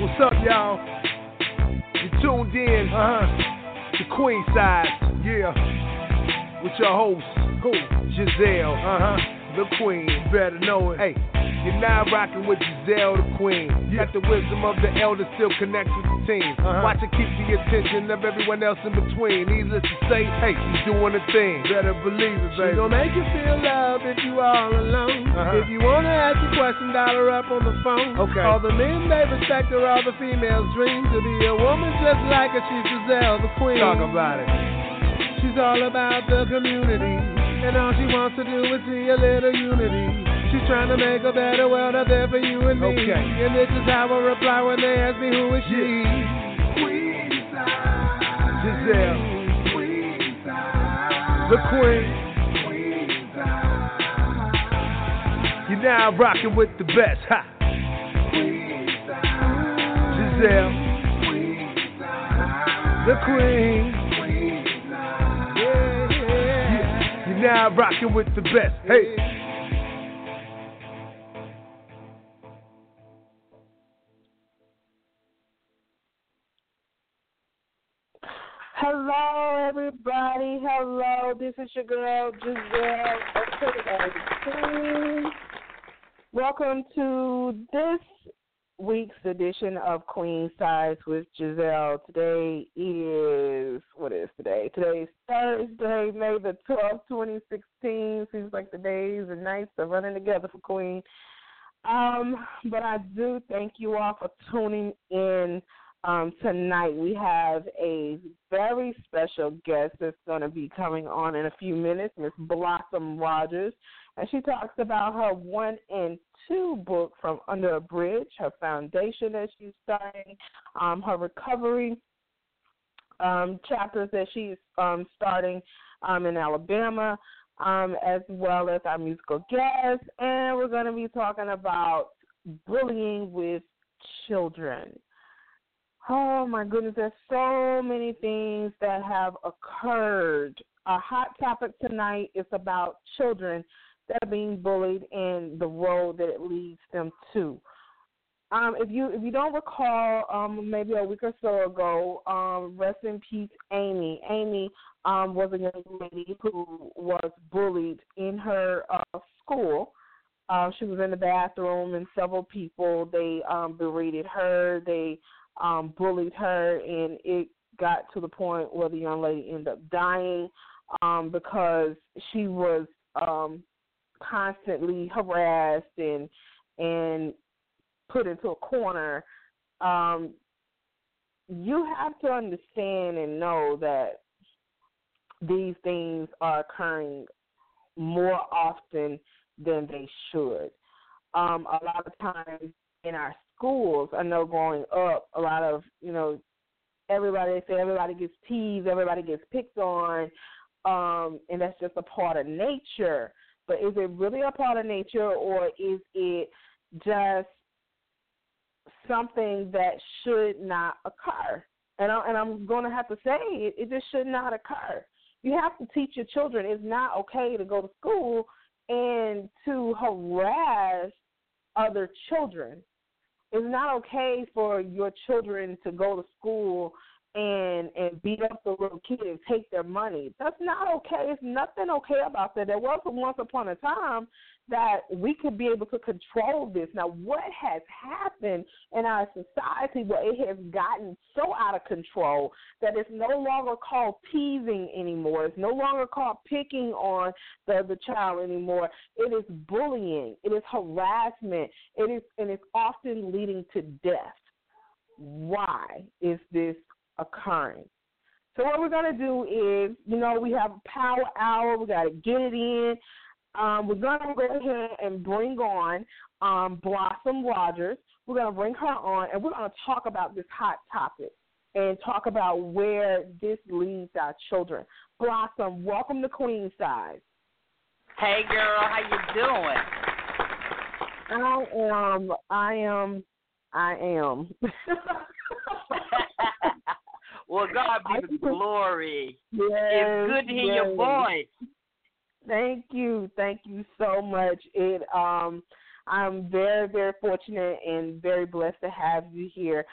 What's up, y'all? You tuned in, to Queen Size. Yeah. With your host, who? Giselle, the queen, better know it. Hey, you're now rocking with Giselle, the queen. You got the wisdom of the elder, still connects with the team. Watch it keep the attention of everyone else in between. Needless to say, hey, she's doing a thing. Better believe it, baby. She gon' make you feel love if you all alone. If you wanna ask a question, dial her up on the phone. Okay. All the men, they respect her, all the females dream to be a woman just like her. She's Giselle, the queen. Talk about it. She's all about the community. And all she wants to do is see a little unity. She's trying to make a better world out there for you and me. Okay. And this is how I reply when they ask me who is she. Queen Size. Giselle. Queen Size. The queen. Queen Size. You're now rocking with the best. Ha. Queen Size. Giselle. Queen Size. The queen. Now rocking with the best. Hey. Hello, everybody. Hello. This is your girl, Giselle. Welcome to this week's edition of Queen Size with Giselle. Today is Today's Thursday, May the 12th, 2016. Seems like the days and nights are running together for Queen. But I do thank you all for tuning in tonight. We have a very special guest that's going to be coming on in a few minutes, Miss Blossom Rogers. And she talks about her 1 and 2 book, From Under a Bridge, her foundation that she's starting, her recovery chapters that she's starting in Alabama, as well as our musical guest. And we're going to be talking about bullying with children. Oh, my goodness, there's so many things that have occurred. Our hot topic tonight is about children that are being bullied and the road that it leads them to. If you don't recall, maybe a week or so ago, rest in peace, Amy. Amy was a young lady who was bullied in her school. She was in the bathroom, and several people, they berated her, they bullied her, and it got to the point where the young lady ended up dying because she was constantly harassed and put into a corner. You have to understand and know that these things are occurring more often than they should. A lot of times in our schools, I know growing up, a lot of, everybody gets teased, everybody gets picked on, and that's just a part of nature. But is it really a part of nature, or is it just something that should not occur? And I'm going to have to say it just should not occur. You have to teach your children it's not okay to go to school and to harass other children. It's not okay for your children to go to school and beat up the little kids and take their money. That's not okay. There's nothing okay about that. There was once upon a time that we could be able to control this. Now, what has happened in our society where it has gotten so out of control that it's no longer called teasing anymore. It's no longer called picking on the child anymore. It is bullying. It is harassment. It's often leading to death. Why is this occurring? So what we're going to do is, we have a power hour. We got to get it in. We're going to go ahead and bring on Blossom Rogers. We're going to bring her on, and we're going to talk about this hot topic and talk about where this leads our children. Blossom, welcome to Queen Size. Hey, girl. How you doing? I am. Well, God be the glory. Yes, it's good to hear your voice. Thank you. Thank you so much. I'm very, very fortunate and very blessed to have you here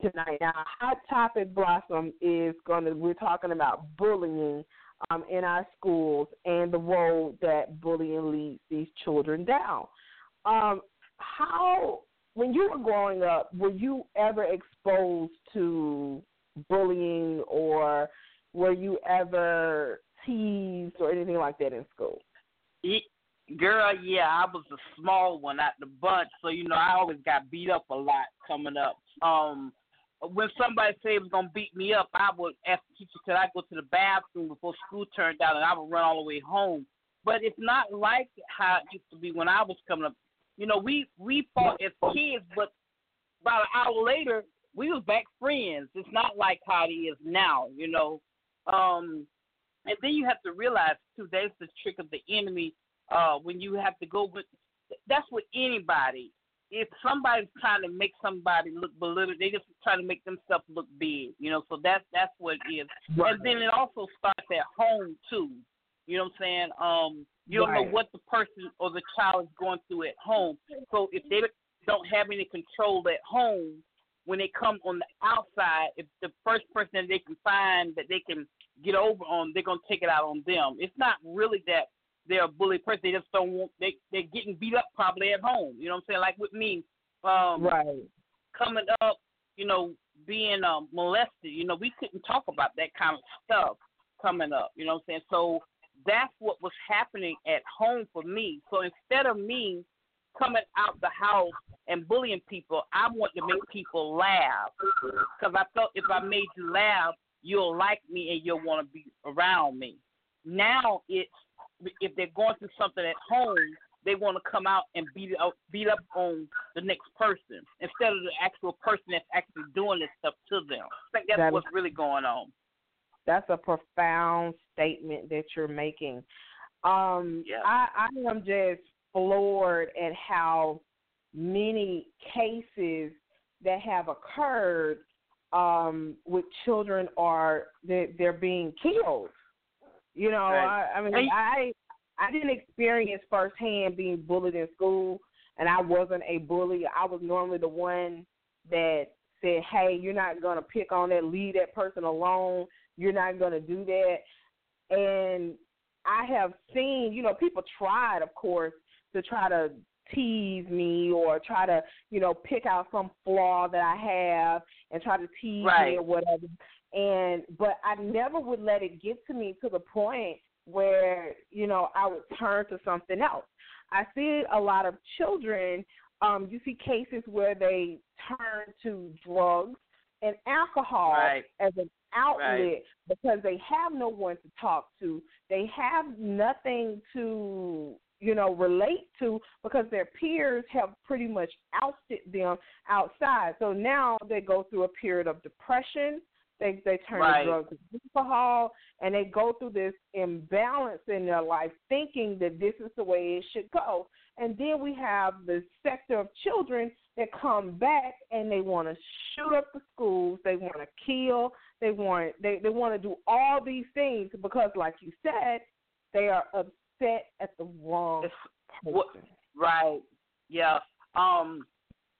tonight. Now, Hot Topic, Blossom, we're talking about bullying in our schools and the road that bullying leads these children down. When you were growing up, were you ever exposed to bullying, or were you ever teased or anything like that in school? Girl, yeah, I was the small one out the bunch, so, I always got beat up a lot coming up. When somebody said it was going to beat me up, I would ask the teacher, could I go to the bathroom before school turned out, and I would run all the way home. But it's not like how it used to be when I was coming up. We fought as kids, but about an hour later, we was back friends. It's not like how it is now, And then you have to realize, too, that's the trick of the enemy. When you have to go with, that's with anybody. If somebody's trying to make somebody look belittled, they just trying to make themselves look big, so that's what it is. Right. And then it also starts at home, too. You know what I'm saying? You don't know what the person or the child is going through at home. So if they don't have any control at home, when they come on the outside, if the first person that they can find that they can get over on, they're going to take it out on them. It's not really that they're a bully person. They just don't want. They're getting beat up probably at home. You know what I'm saying? Like with me, coming up, being molested. We couldn't talk about that kind of stuff coming up. You know what I'm saying? So that's what was happening at home for me. So instead of me coming out the house and bullying people, I wanted to make people laugh, because I felt if I made you laugh, you'll like me and you'll want to be around me. Now it's, if they're going through something at home, they want to come out and beat up on the next person instead of the actual person that's actually doing this stuff to them. I think that's what's really going on. That's a profound statement that you're making. Yeah. I am just floored at how many cases that have occurred with children are they're being killed. Right. I didn't experience firsthand being bullied in school, and I wasn't a bully. I was normally the one that said, hey, you're not going to pick on that, leave that person alone, you're not going to do that. And I have seen, people tried, of course, to try to tease me or try to, pick out some flaw that I have and try to tease me or whatever. But I never would let it get to me to the point where, I would turn to something else. I see a lot of children, you see cases where they turn to drugs and alcohol as an outlet because they have no one to talk to. They have nothing to, relate to, because their peers have pretty much ousted them outside. So now they go through a period of depression. They turn to drugs and alcohol, and they go through this imbalance in their life, thinking that this is the way it should go. And then we have the sector of children that come back and they want to shoot up the schools, they want to kill, they want to do all these things because, like you said, they are upset at the wrong person. Right. Yeah.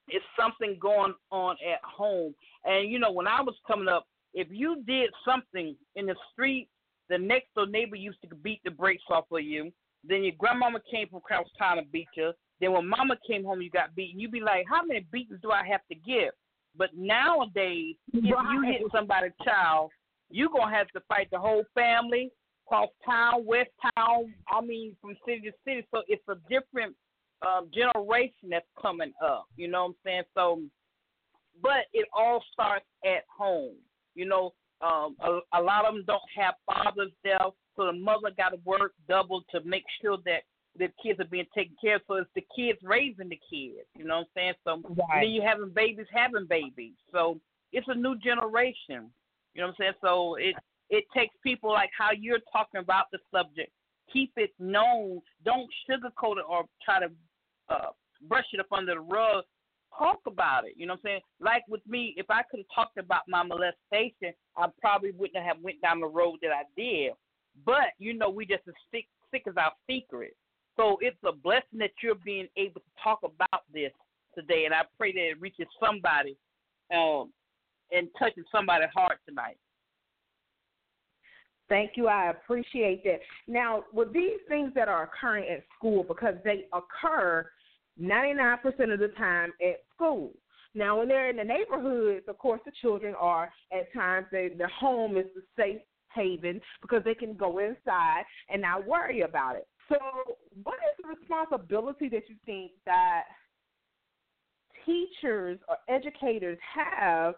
It's something going on at home. And when I was coming up, if you did something in the street, the next door neighbor used to beat the brakes off of you. Then your grandmama came from across town and beat you. Then when mama came home, you got beaten. You'd be like, how many beatings do I have to give? But nowadays, if you hit somebody's child, you're going to have to fight the whole family, across town, west town, from city to city. So it's a different generation that's coming up. You know what I'm saying? So, but it all starts at home. A lot of them don't have fathers there, so the mother got to work double to make sure that the kids are being taken care of. So it's the kids raising the kids. You know what I'm saying? So then you having babies. So it's a new generation. You know what I'm saying? So it takes people like how you're talking about the subject. Keep it known. Don't sugarcoat it or try to brush it up under the rug. Talk about it. You know what I'm saying? Like with me, if I could have talked about my molestation, I probably wouldn't have went down the road that I did. But, you know, we just as sick as our secret. So it's a blessing that you're being able to talk about this today, and I pray that it reaches somebody and touches somebody's heart tonight. Thank you. I appreciate that. Now, with these things that are occurring at school, because they occur 99% of the time at school. Now, when they're in the neighborhoods, of course, the children are at times, their home is the safe haven because they can go inside and not worry about it. So what is the responsibility that you think that teachers or educators have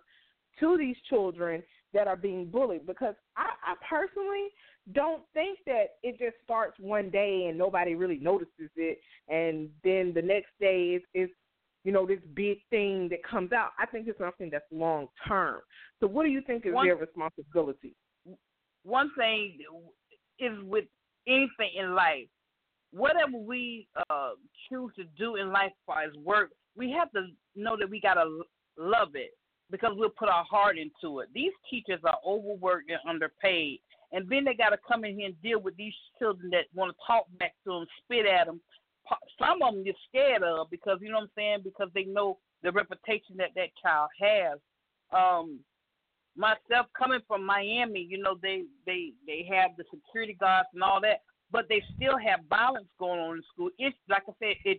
to these children that are being bullied? Because I personally don't think that it just starts one day and nobody really notices it, and then the next day it's you know, this big thing that comes out. I think it's something that's long term. So what do you think is their responsibility? One thing is with anything in life, whatever we choose to do in life as far as work, we have to know that we got to love it because we'll put our heart into it. These teachers are overworked and underpaid, and then they got to come in here and deal with these children that want to talk back to them, spit at them. Some of them you're scared of because, you know what I'm saying, because they know the reputation that child has. Myself, coming from Miami, you know, they have the security guards and all that, but they still have violence going on in school. It's like I said, it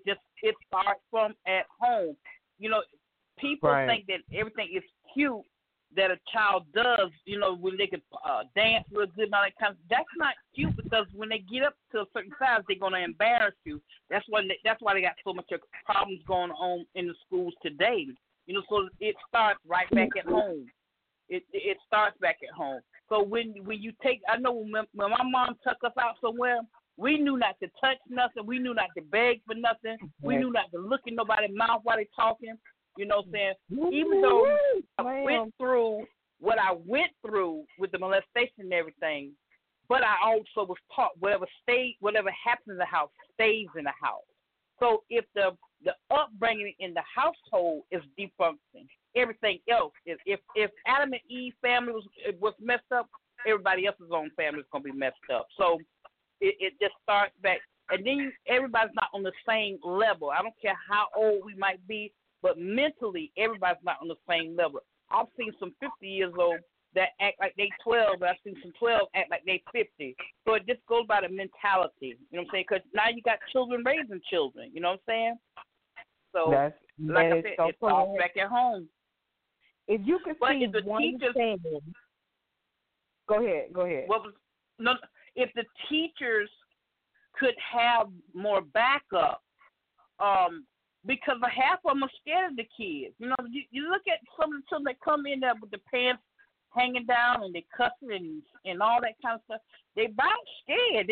starts from at home. You know, people think that everything is cute that a child does, you know, when they can dance real good and all that kind of, that's not cute because when they get up to a certain size, they're going to embarrass you. That's why they got so much problems going on in the schools today. You know, so it starts right back at home. It starts back at home. So when you take, I know when my mom took us out somewhere, we knew not to touch nothing. We knew not to beg for nothing. We knew not to look in nobody's mouth while they're talking. You know what I'm saying? Even though I went through what I went through with the molestation and everything, but I also was taught whatever happens in the house stays in the house. So if the upbringing in the household is defunctioning, everything else is. If Adam and Eve family was messed up, everybody else's own family is going to be messed up. So it just starts back. And then everybody's not on the same level. I don't care how old we might be, but mentally everybody's not on the same level. I've seen some 50 years old that act like they 12, and I've seen some 12 act like they 50. So it just goes by the mentality, you know what I'm saying? Because now you got children raising children, you know what I'm saying? So like I said, it's all back at home. If you could see the teachers, go ahead. If the teachers could have more backup, because half of them are scared of the kids. You know, you look at some of the children that come in there with the pants hanging down and they cussing and all that kind of stuff. They about scared.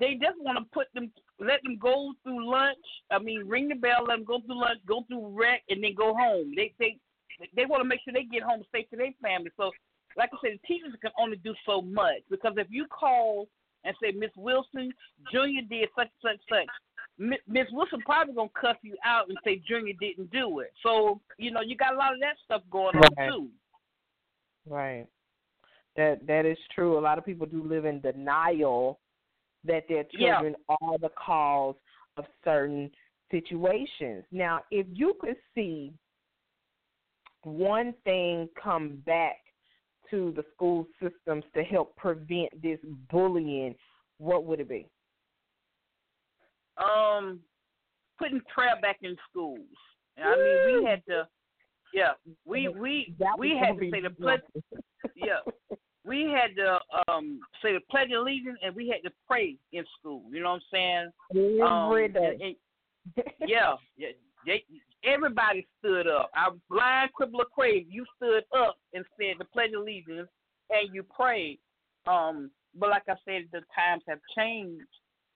They just want to let them go through lunch. I mean, ring the bell, let them go through lunch, go through rec, and then go home. They want to make sure they get home safe to their family. So, like I said, the teachers can only do so much because if you call and say, Miss Wilson, Junior did such, Miss Wilson probably going to cuss you out and say Junior didn't do it. So, you know, you got a lot of that stuff going on, too. Right. That is true. A lot of people do live in denial that their children are the cause of certain situations. Now, if you could see one thing come back to the school systems to help prevent this bullying, what would it be? Putting prayer back in schools. Woo! I mean, we had to, we had to say the pledge, we had to say the Pledge of Allegiance, and we had to pray in school. You know what I'm saying? Every day. Everybody stood up. I was blind, crippled, crazy. You stood up and said the Pledge of Allegiance, and you prayed. But like I said, the times have changed,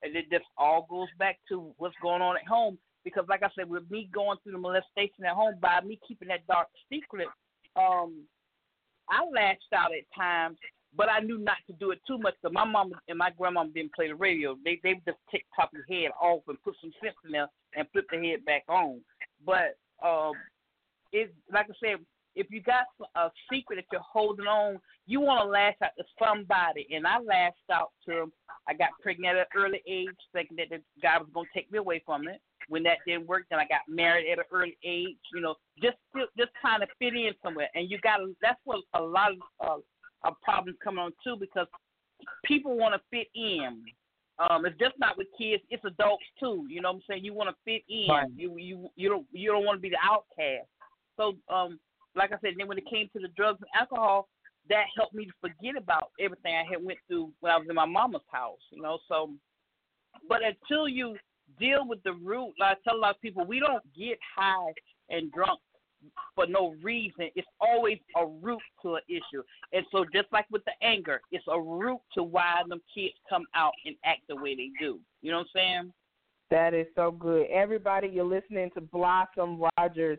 And it just all goes back to what's going on at home. Because, like I said, with me going through the molestation at home, by me keeping that dark secret, I lashed out at times, but I knew not to do it too much. Because my mom and my grandmom didn't play the radio. They would just tick top the head off and put some sense in there and flip the head back on. But, it, like I said, if you got a secret that you're holding on, you want to lash out to somebody. And I lashed out to him. I got pregnant at an early age, thinking that the guy was going to take me away from it. When that didn't work, then I got married at an early age, you know, just trying to fit in somewhere. And you got – that's what a lot of problems come on, too, because people want to fit in. It's just not with kids. It's adults, too. You know what I'm saying? You want to fit in. Right. You don't want to be the outcast. So, like I said, then when it came to the drugs and alcohol, that helped me to forget about everything I had went through when I was in my mama's house, you know. So, but until you deal with the root, like I tell a lot of people, we don't get high and drunk for no reason. It's always a root to an issue. And so just like with the anger, it's a root to why them kids come out and act the way they do. You know what I'm saying? That is so good. Everybody, you're listening to Blossom Rogers.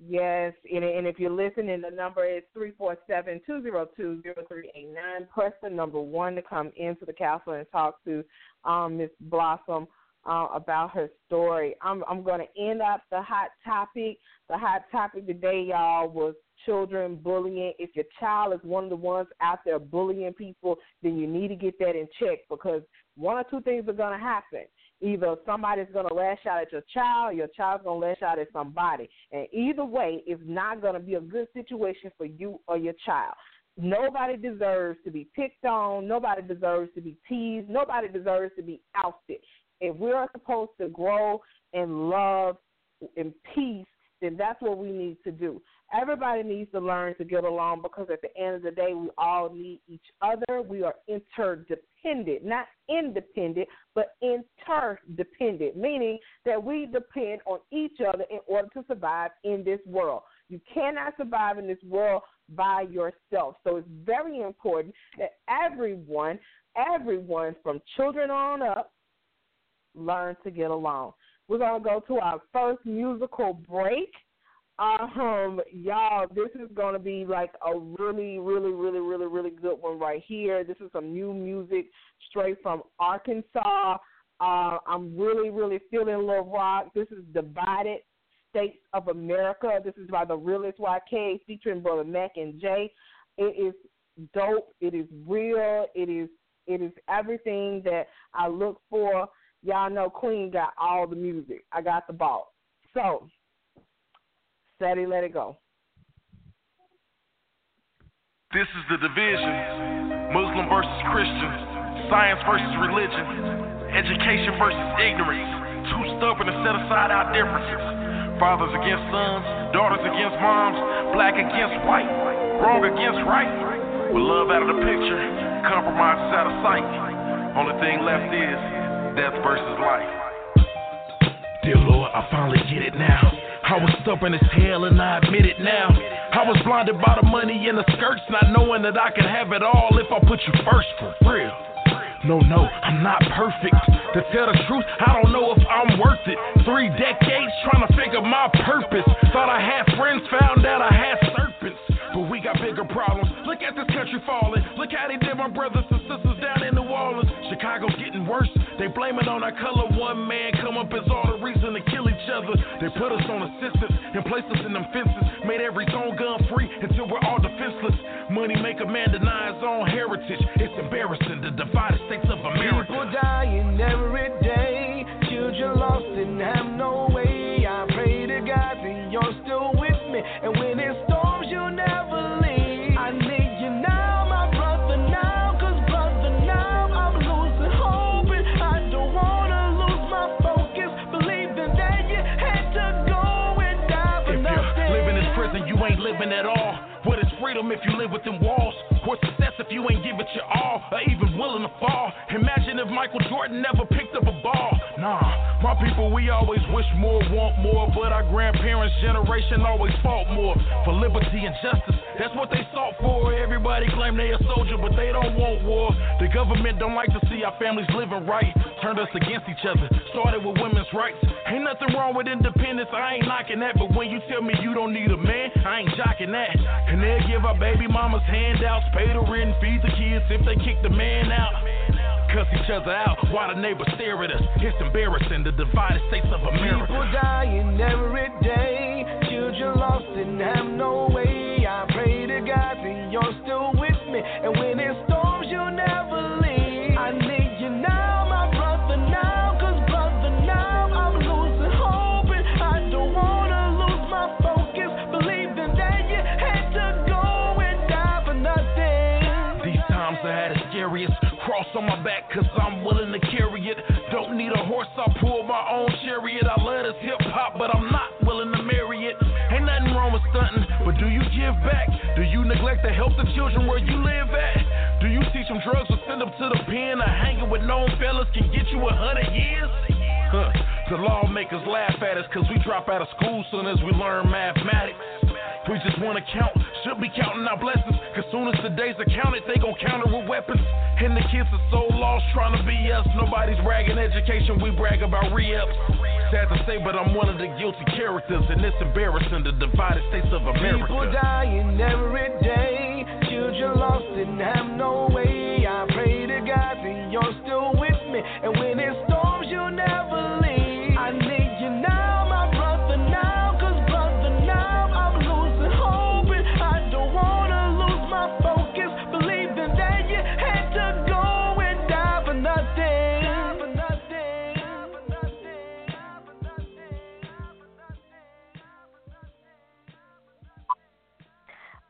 Yes, and if you're listening, the number is 347-202-0389. Press the number 1 to come into the council and talk to Ms. Blossom about her story. I'm going to end up the hot topic. The hot topic today, y'all, was children bullying. If your child is one of the ones out there bullying people, then you need to get that in check, because one or two things are going to happen. Either somebody's going to lash out at your child, your child's going to lash out at somebody. And either way, it's not going to be a good situation for you or your child. Nobody deserves to be picked on. Nobody deserves to be teased. Nobody deserves to be ousted. If we are supposed to grow in love and peace, then that's what we need to do. Everybody needs to learn to get along, because at the end of the day, we all need each other. We are interdependent, not independent, but interdependent, meaning that we depend on each other in order to survive in this world. You cannot survive in this world by yourself. So it's very important that everyone from children on up, learn to get along. We're going to go to our first musical break. Y'all, this is going to be like a really, really, really, really, really good one right here. This is some new music straight from Arkansas. I'm really, really feeling Little Rock. This is Divided States of America. This is by The Realest YK featuring Brother Matt and Jay. It is dope. It is real. It is everything that I look for. Y'all know Queen got all the music. I got the ball. So, steady, let it go. This is the division. Muslim versus Christian. Science versus religion. Education versus ignorance. Too stubborn to set aside our differences. Fathers against sons. Daughters against moms. Black against white. Wrong against right. With love out of the picture. Compromise is out of sight. Only thing left is death versus life. Dear Lord, I finally get it now. I was stubborn as hell and I admit it now. I was blinded by the money and the skirts, not knowing that I could have it all if I put you first for real. No, I'm not perfect. To tell the truth, I don't know if I'm worth it. 3 decades trying to figure my purpose. Thought I had friends, found out I had serpents. But we got bigger problems. Look at this country falling. Look how they did my brothers and sisters down in New Orleans. Chicago's getting worse. They blame it on our color. One man come up as all the reason to kill each other. They put us on assistance and placed us in them fences. Made every zone gun free until we're all defenseless. Money make a man deny his own heritage. It's embarrassing. The divided states of America. People dying every day. Children lost and have no way. I pray to God that you're still with me. And when it storms, you'll never leave. I need you now, my brother, now. Ain't living at all. What is freedom if you live within walls? What's success if you ain't give it your all, or even willing to fall? Imagine if Michael Jordan never picked up a ball. Nah, my people, we always wish more, want more, but our grandparents' generation always fought more for liberty and justice. That's what they sought for. Everybody claim they a soldier, but they don't want war. The government don't like to see our families living right. turned us against each other. Started with women's rights. Ain't nothing wrong with independence, I ain't knocking that. But when you tell me you don't need a man, I ain't jocking that. And they'll give our baby mamas handouts, pay the rent, feed the kids if they kick the man out. Cuss each other out while the neighbors stare at us. It's embarrassing, the divided states of America. People dying every day, children lost and have no way. I pray to God that you're still with me, and when it storms you'll never leave. I need you now, my brother, now, cause brother, now I'm losing hope, and I don't wanna lose my focus, believing that you had to go and die for nothing. These times I had the scariest. Cross on my back, cause I'm willing to carry it. Don't need a horse, I pull my own chariot. I love this hip-hop, but I'm not willing to marry it. Ain't nothing wrong with stunting, but do you give back? Do you neglect to help the children where you live at? Do you teach them drugs or send them to the pen? Or hanging with known fellas can get you 100 years? Huh, the lawmakers laugh at us, cause we drop out of school soon as we learn mathematics. We just wanna count, should be counting our blessings. Cause soon as the days are counted, they gon' counter with weapons. And the kids are so lost trying to be us. Nobody's bragging education, we brag about re-ups. Sad to say, but I'm one of the guilty characters. And it's embarrassing, the divided states of America. People dying every day, children lost and have no way. I pray to God that you're still with me, and when it storms you'll never leave. I need you now, my brother, now, cause brother, now I'm losing hope, and I don't wanna lose my focus, believing that you had to go and die for nothing.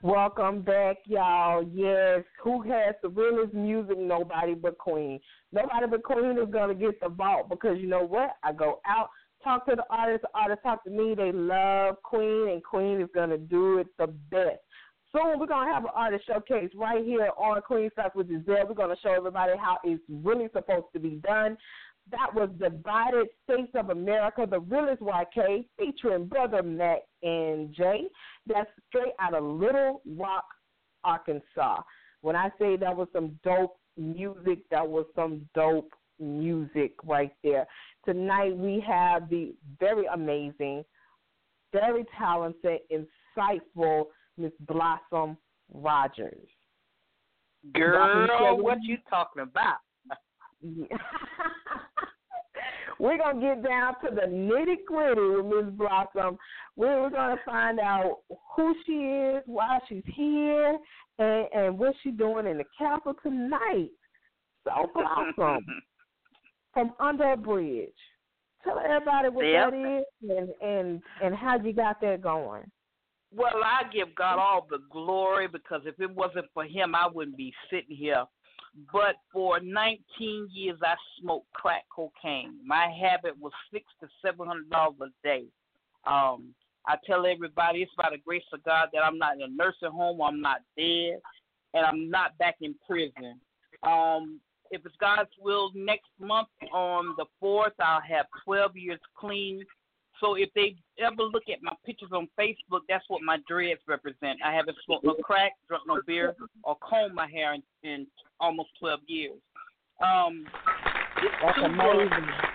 Welcome back, y'all. Yes, who has the realest music? Nobody but Queen. Nobody but Queen is going to get the vault, because you know what? I go out, talk to the artists talk to me. They love Queen, and Queen is going to do it the best. Soon we're going to have an artist showcase right here on Queen Size with Giselle. We're going to show everybody how it's really supposed to be done. That was Divided States of America, The Realest YK, featuring Brother Matt and Jay. That's straight out of Little Rock, Arkansas. When I say that was some dope music, that was some dope music right there. Tonight we have the very amazing, very talented, insightful Miss Blossom Rogers. Girl, what you talking about? We're going to get down to the nitty-gritty with Miss Blossom. We're going to find out who she is, why she's here, and what she's doing in the Capitol tonight. So, Blossom, From Under a Bridge, tell everybody what that is and how you got that going. Well, I give God all the glory, because if it wasn't for him, I wouldn't be sitting here. But for 19 years, I smoked crack cocaine. My habit was $600 to $700 a day. I tell everybody it's by the grace of God that I'm not in a nursing home, I'm not dead, and I'm not back in prison. If it's God's will, next month on the 4th, I'll have 12 years clean. So if they ever look at my pictures on Facebook, that's what my dreads represent. I haven't smoked no crack, drunk no beer, or combed my hair in almost 12 years. That's amazing.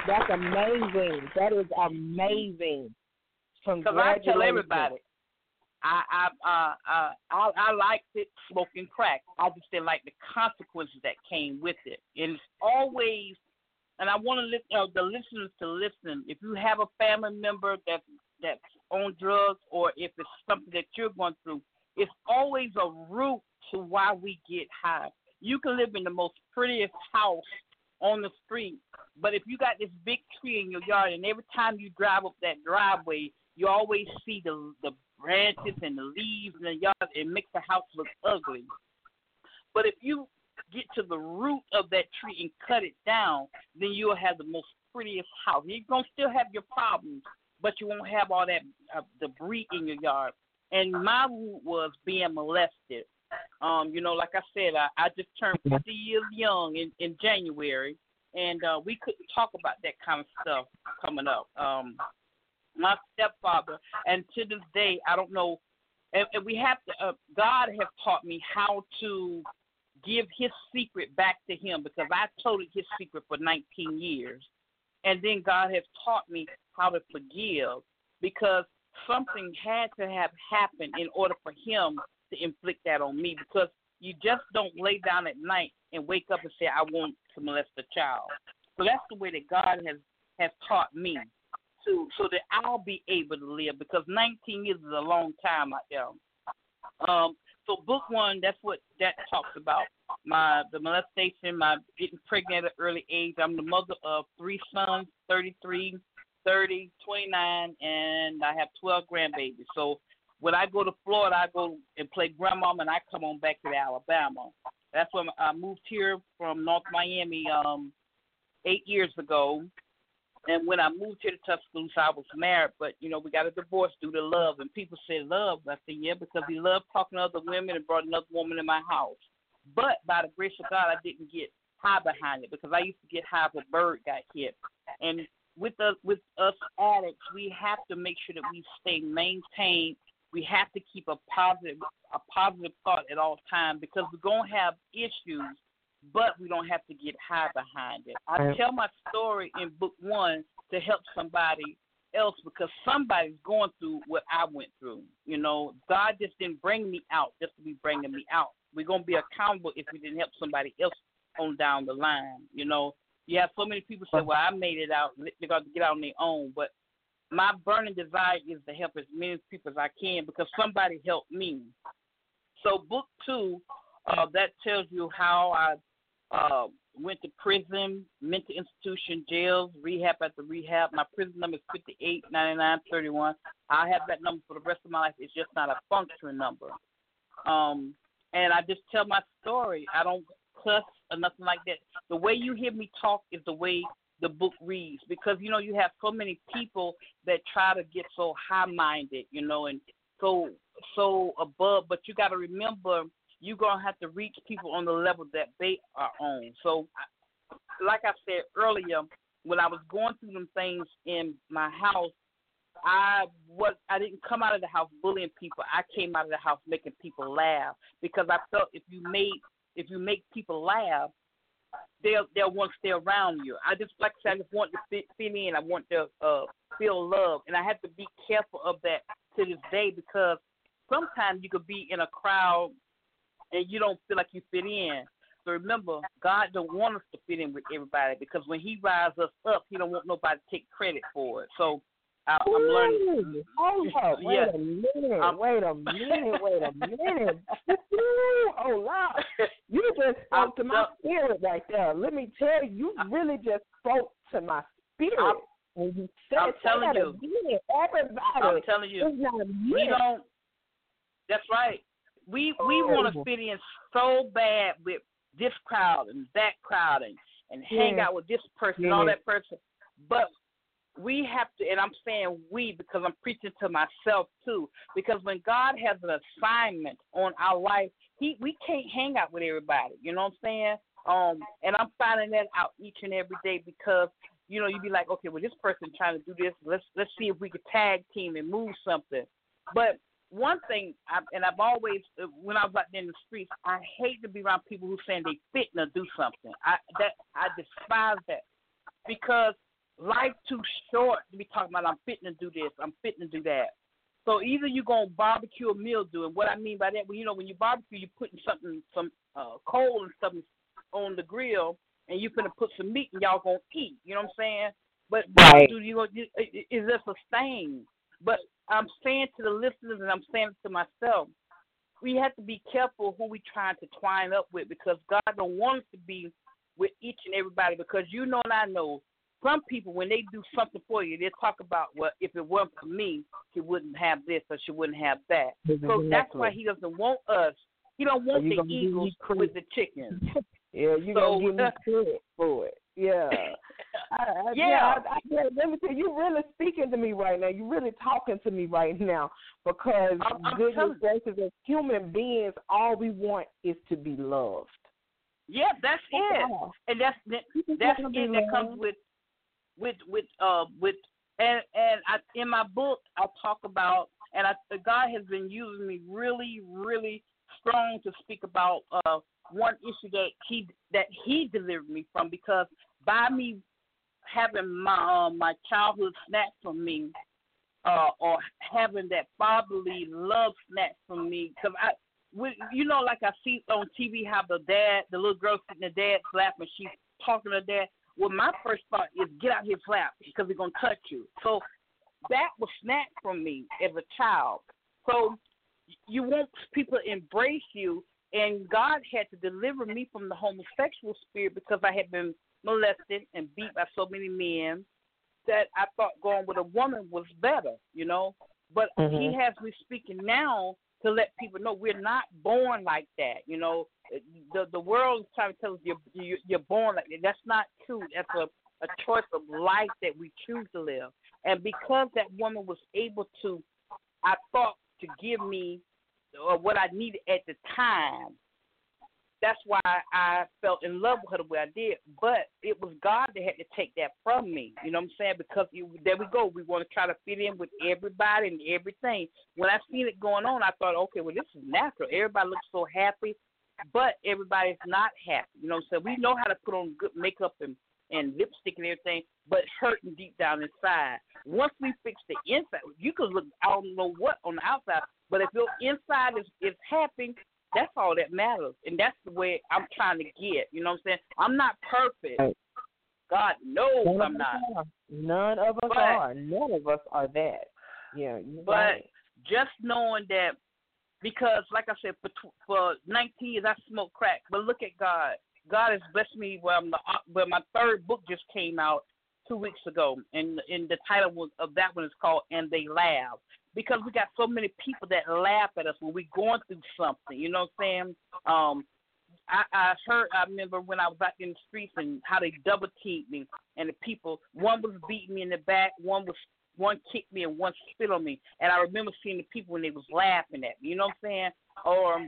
That's amazing. That is amazing. Because I tell everybody, I liked it, smoking crack. I just didn't like the consequences that came with it. And it's always... And I want the listeners to listen. If you have a family member that's on drugs, or if it's something that you're going through, it's always a route to why we get high. You can live in the most prettiest house on the street, but if you got this big tree in your yard, and every time you drive up that driveway, you always see the branches and the leaves in the yard, it makes the house look ugly. But if you get to the root of that tree and cut it down, then you'll have the most prettiest house. You're going to still have your problems, but you won't have all that debris in your yard. And my root was being molested. Like I said, I just turned 50 years young in January, and we couldn't talk about that kind of stuff coming up. My stepfather, and to this day, I don't know, and we have to, God has taught me how to give his secret back to him, because I told his secret for 19 years. And then God has taught me how to forgive, because something had to have happened in order for him to inflict that on me, because you just don't lay down at night and wake up and say, I want to molest a child. So that's the way that God has taught me, so that I'll be able to live, because 19 years is a long time out there. So book one, that's what that talks about, the molestation, my getting pregnant at an early age. I'm the mother of three sons, 33, 30, 29, and I have 12 grandbabies. So when I go to Florida, I go and play grandmama, and I come on back to Alabama. That's when I moved here from North Miami 8 years ago. And when I moved here to Tuscaloosa, I was married, but, you know, we got a divorce due to love. And people said love. I said, yeah, because he loved talking to other women and brought another woman in my house. But by the grace of God, I didn't get high behind it, because I used to get high if a bird got hit. And with us addicts, we have to make sure that we stay maintained. We have to keep a positive thought at all times, because we're going to have issues, but we don't have to get high behind it. I tell my story in book one to help somebody else, because somebody's going through what I went through. You know, God just didn't bring me out just to be bringing me out. We're going to be accountable if we didn't help somebody else on down the line. You know, you have so many people say, well, I made it out. They're going to get out on their own. But my burning desire is to help as many people as I can, because somebody helped me. So book two, that tells you how I went to prison, mental institution, jails, rehab after rehab. My prison number is 589931. I have that number for the rest of my life. It's just not a functioning number. And I just tell my story. I don't cuss or nothing like that. The way you hear me talk is the way the book reads, because, you know, you have so many people that try to get so high-minded, you know, and so above. But you got to remember, you're going to have to reach people on the level that they are on. So, like I said earlier, when I was going through them things in my house, I didn't come out of the house bullying people. I came out of the house making people laugh, because I felt if you make people laugh, they'll want to stay around you. I just, like I said, I just want to fit in. I want to feel love, and I have to be careful of that to this day, because sometimes you could be in a crowd and you don't feel like you fit in. So remember, God don't want us to fit in with everybody, because when He rises us up, He don't want nobody to take credit for it. So I'm learning. Oh, yes. Wait a minute. Oh, Lord. You just spoke to my spirit right there. Let me tell you, really just spoke to my spirit. I'm telling you. Everybody. I'm telling you. We don't. That's right. We want to fit in so bad with this crowd and that crowd and hang out with this person and all that person. But we have to, and I'm saying we because I'm preaching to myself too, because when God has an assignment on our life, we can't hang out with everybody. You know what I'm saying? And I'm finding that out each and every day, because, you know, you'd be like, okay, well, this person trying to do this. Let's see if we could tag team and move something. But one thing, I've always, when I was out there in the streets, I hate to be around people who saying they fitting to do something. I despise that, because life's too short to be talking about I'm fitting to do this, I'm fitting to do that. So either you're going to barbecue or mildew, and what I mean by that, well, you know, when you barbecue, you're putting some coal and something on the grill, and you're going to put some meat and y'all going to eat. You know what I'm saying? But right. Is this a stain? But I'm saying to the listeners, and I'm saying it to myself, we have to be careful who we trying to twine up with, because God don't want us to be with each and everybody, because you know and I know some people, when they do something for you, they talk about, well, if it weren't for me, she wouldn't have this or she wouldn't have that. Exactly. So that's why He doesn't want us. He don't want the eagles with the chickens. Yeah, you're going to give me credit for it. Yeah. Let me tell you, you're really speaking to me right now. You're really talking to me right now, because goodness gracious, as human beings, all we want is to be loved. Yeah, that's it. Yeah. And that's it that loved. Comes with, and I, in my book, I talk about, and God has been using me really, really strong to speak about one issue that he delivered me from, because by me having my my childhood snatched from me, or having that fatherly love snatched from me, because you know, like I see on TV how the dad, the little girl sitting at dad's lap and she's talking to dad. Well, my first thought is get out his lap because he's going to touch you. So that was snatched from me as a child. So you want people to embrace you, and God had to deliver me from the homosexual spirit because I had been molested and beat by so many men that I thought going with a woman was better, you know. But he has me speaking now to let people know we're not born like that, you know. The world is trying to tell us you're born like that. That's not true. That's a choice of life that we choose to live. And because that woman was able to, I thought, to give me what I needed at the time, that's why I felt in love with her the way I did. But it was God that had to take that from me. You know what I'm saying? Because there we go. We want to try to fit in with everybody and everything. When I seen it going on, I thought, okay, well, this is natural. Everybody looks so happy, but everybody's not happy. You know what I'm saying? We know how to put on good makeup and lipstick and everything, but hurting deep down inside. Once we fix the inside, you can look, I don't know what, on the outside, but if your inside is happy, that's all that matters. And that's the way I'm trying to get. You know what I'm saying? I'm not perfect. God knows I'm not. None of us are. None of us are that. Yeah. But just knowing that, because like I said, for 19 years I smoked crack. But look at God. God has blessed me. Well, my third book just came out 2 weeks ago, and the title of that one is called "And They Laugh," because we got so many people that laugh at us when we're going through something. You know what I'm saying? I remember when I was out in the streets and how they double teamed me, and the people, one was beating me in the back, one kicked me, and one spit on me. And I remember seeing the people when they was laughing at me. You know what I'm saying? Or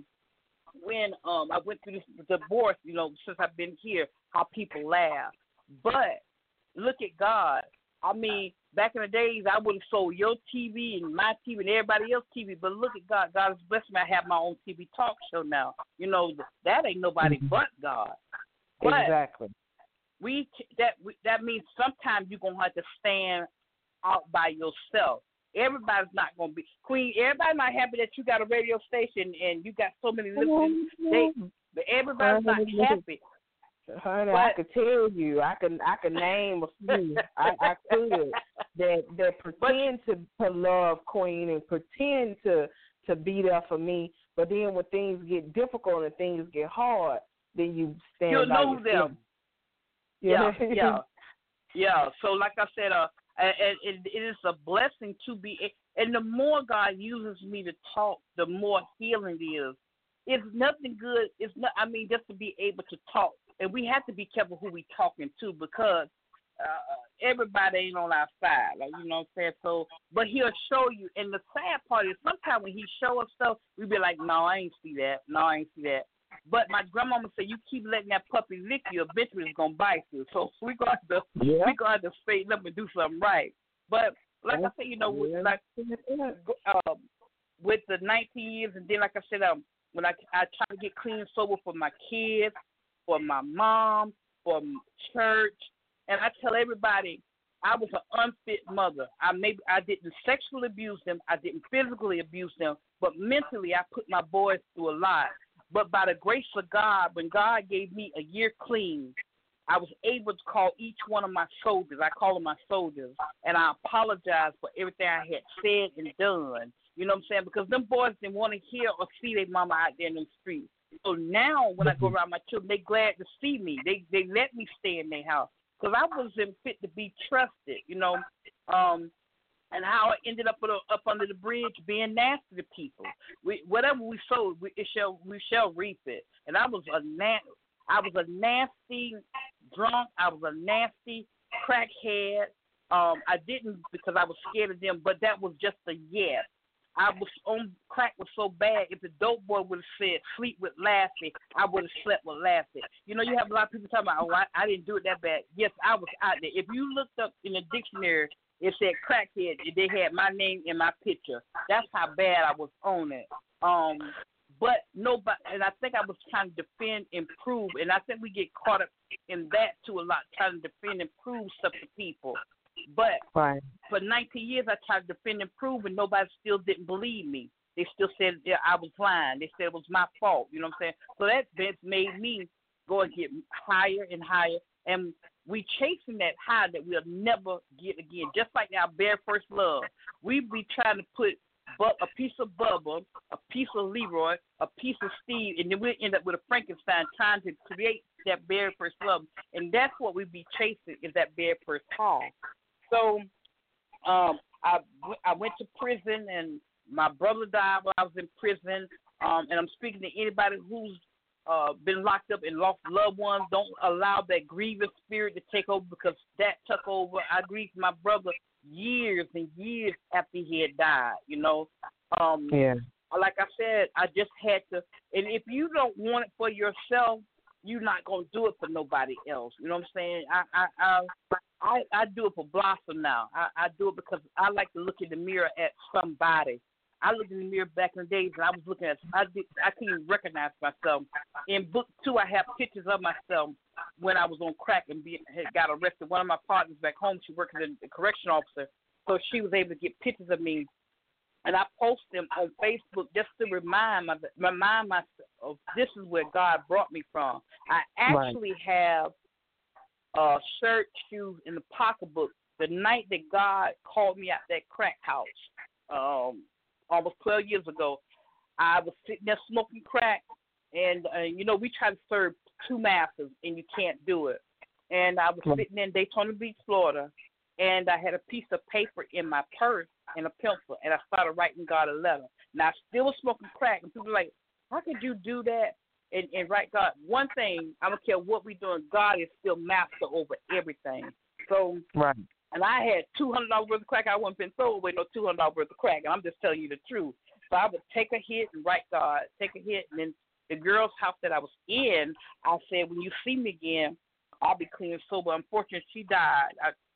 when I went through this divorce, you know, since I've been here, how people laugh. But look at God. I mean, back in the days, I would have sold your TV and my TV and everybody else's TV, but look at God. God has blessed me. I have my own TV talk show now. You know, that ain't nobody but God. But exactly. That means sometimes you're going to have to stand out by yourself. Everybody's not going to be queen. Everybody's not happy that you got a radio station and you got so many listeners. Everybody's not happy. Honey, I could tell you. I could name a few. I could that pretend to love Queen and pretend to be there for me. But then when things get difficult and things get hard, then you stand by yourself. You'll know them. Yeah. So like I said, it is a blessing to be. And the more God uses me to talk, the more healing it is. It's nothing good. It's not. I mean, just to be able to talk. And we have to be careful who we talking to, because everybody ain't on our side, like, you know what I'm saying? So, but he'll show you. And the sad part is sometimes when he show us stuff, we be like, no, I ain't see that. But my grandmama said, you keep letting that puppy lick you, eventually it's going to bite you. So we're going to have to straighten up and do something right. But like I said, you know, with the 19 years, and then like I said, when I try to get clean and sober for my kids, for my mom, for church, and I tell everybody I was an unfit mother. I didn't sexually abuse them, I didn't physically abuse them, but mentally I put my boys through a lot. But by the grace of God, when God gave me a year clean, I was able to call each one of my soldiers. I call them my soldiers, and I apologize for everything I had said and done. You know what I'm saying? Because them boys didn't want to hear or see their mama out there in the streets. So now when I go around my children, they glad to see me. They let me stay in their house because I wasn't fit to be trusted, you know. And how I ended up up under the bridge being nasty to people. Whatever we sow, we shall reap it. And I was a nasty drunk. I was a nasty crackhead. I didn't because I was scared of them, but that was just a yes. I was on crack was so bad, if the dope boy would have said sleep with Lassie, I would have slept with Lassie. You know, you have a lot of people talking about, oh, I didn't do it that bad. Yes, I was out there. If you looked up in the dictionary, it said crackhead. They had my name in my picture. That's how bad I was on it. But nobody, and I think I was trying to defend and prove, and I think we get caught up in that too a lot, trying to defend and prove stuff to people. But right. For 19 years, I tried to defend and prove, and nobody still didn't believe me. They still said I was lying. They said it was my fault. You know what I'm saying? So that's made me go and get higher and higher, and we chasing that high that we'll never get again. Just like our bare first love, we be trying to put a piece of Bubba, a piece of Leroy, a piece of Steve, and then we'll end up with a Frankenstein trying to create that bare first love. And that's what we be chasing, is that bare first love. So I went to prison, and my brother died while I was in prison. And I'm speaking to anybody who's been locked up and lost loved ones. Don't allow that grievous spirit to take over, because that took over. I grieved my brother years and years after he had died, you know. Like I said, I just had to. And if you don't want it for yourself, you're not going to do it for nobody else. You know what I'm saying? I do it for Blossom now. I do it because I like to look in the mirror at somebody. I looked in the mirror back in the days, and I was looking at, I couldn't even recognize myself. In book 2, I have pictures of myself when I was on crack and had got arrested. One of my partners back home, she worked as a correction officer, so she was able to get pictures of me. And I post them on Facebook just to remind myself of this is where God brought me from. I actually have a shirt, shoes, and a pocketbook the night that God called me out that crack house. Almost 12 years ago, I was sitting there smoking crack, and, we try to serve two masters, and you can't do it. And I was sitting in Daytona Beach, Florida, and I had a piece of paper in my purse and a pencil, and I started writing God a letter. Now, I still was smoking crack, and people were like, how could you do that and write God? One thing, I don't care what we're doing, God is still master over everything. So, right. And I had $200 worth of crack. I wouldn't been sold away no $200 worth of crack. And I'm just telling you the truth. So I would take a hit and write God, take a hit. And then the girl's house that I was in, I said, when you see me again, I'll be clean and sober. Unfortunately, she died,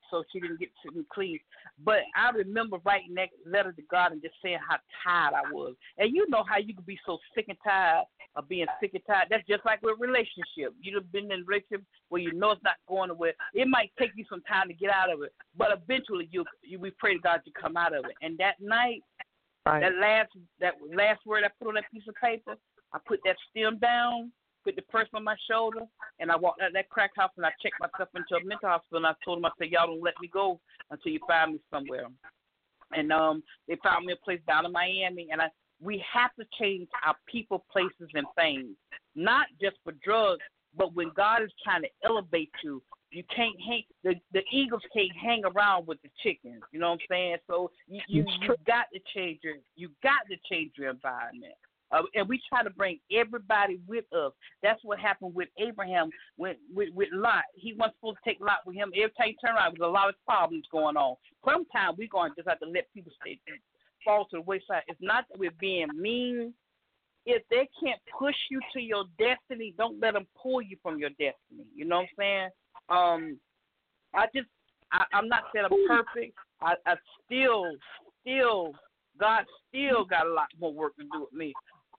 so she didn't get to be clean. But I remember writing that letter to God and just saying how tired I was. And you know how you could be so sick and tired of being sick and tired. That's just like with a relationship. You've been in a relationship where you know it's not going away. It might take you some time to get out of it, but eventually we pray to God to come out of it. And that night, that last word I put on that piece of paper, I put that stem down, put the person on my shoulder, and I walked out of that crack house, and I checked myself into a mental hospital, and I told them, I said, y'all don't let me go until you find me somewhere. And they found me a place down in Miami, and we have to change our people, places, and things, not just for drugs, but when God is trying to elevate you, you can't hang the eagles can't hang around with the chickens. You know what I'm saying? So you got to change your environment. And we try to bring everybody with us. That's what happened with Abraham, with Lot. He wasn't supposed to take Lot with him. Every time you turn around, there's a lot of problems going on. Sometimes we're going to just have to let people fall to the wayside. It's not that we're being mean. If they can't push you to your destiny, don't let them pull you from your destiny. You know what I'm saying? I'm not saying I'm perfect. I still, God still got a lot more work to do with me.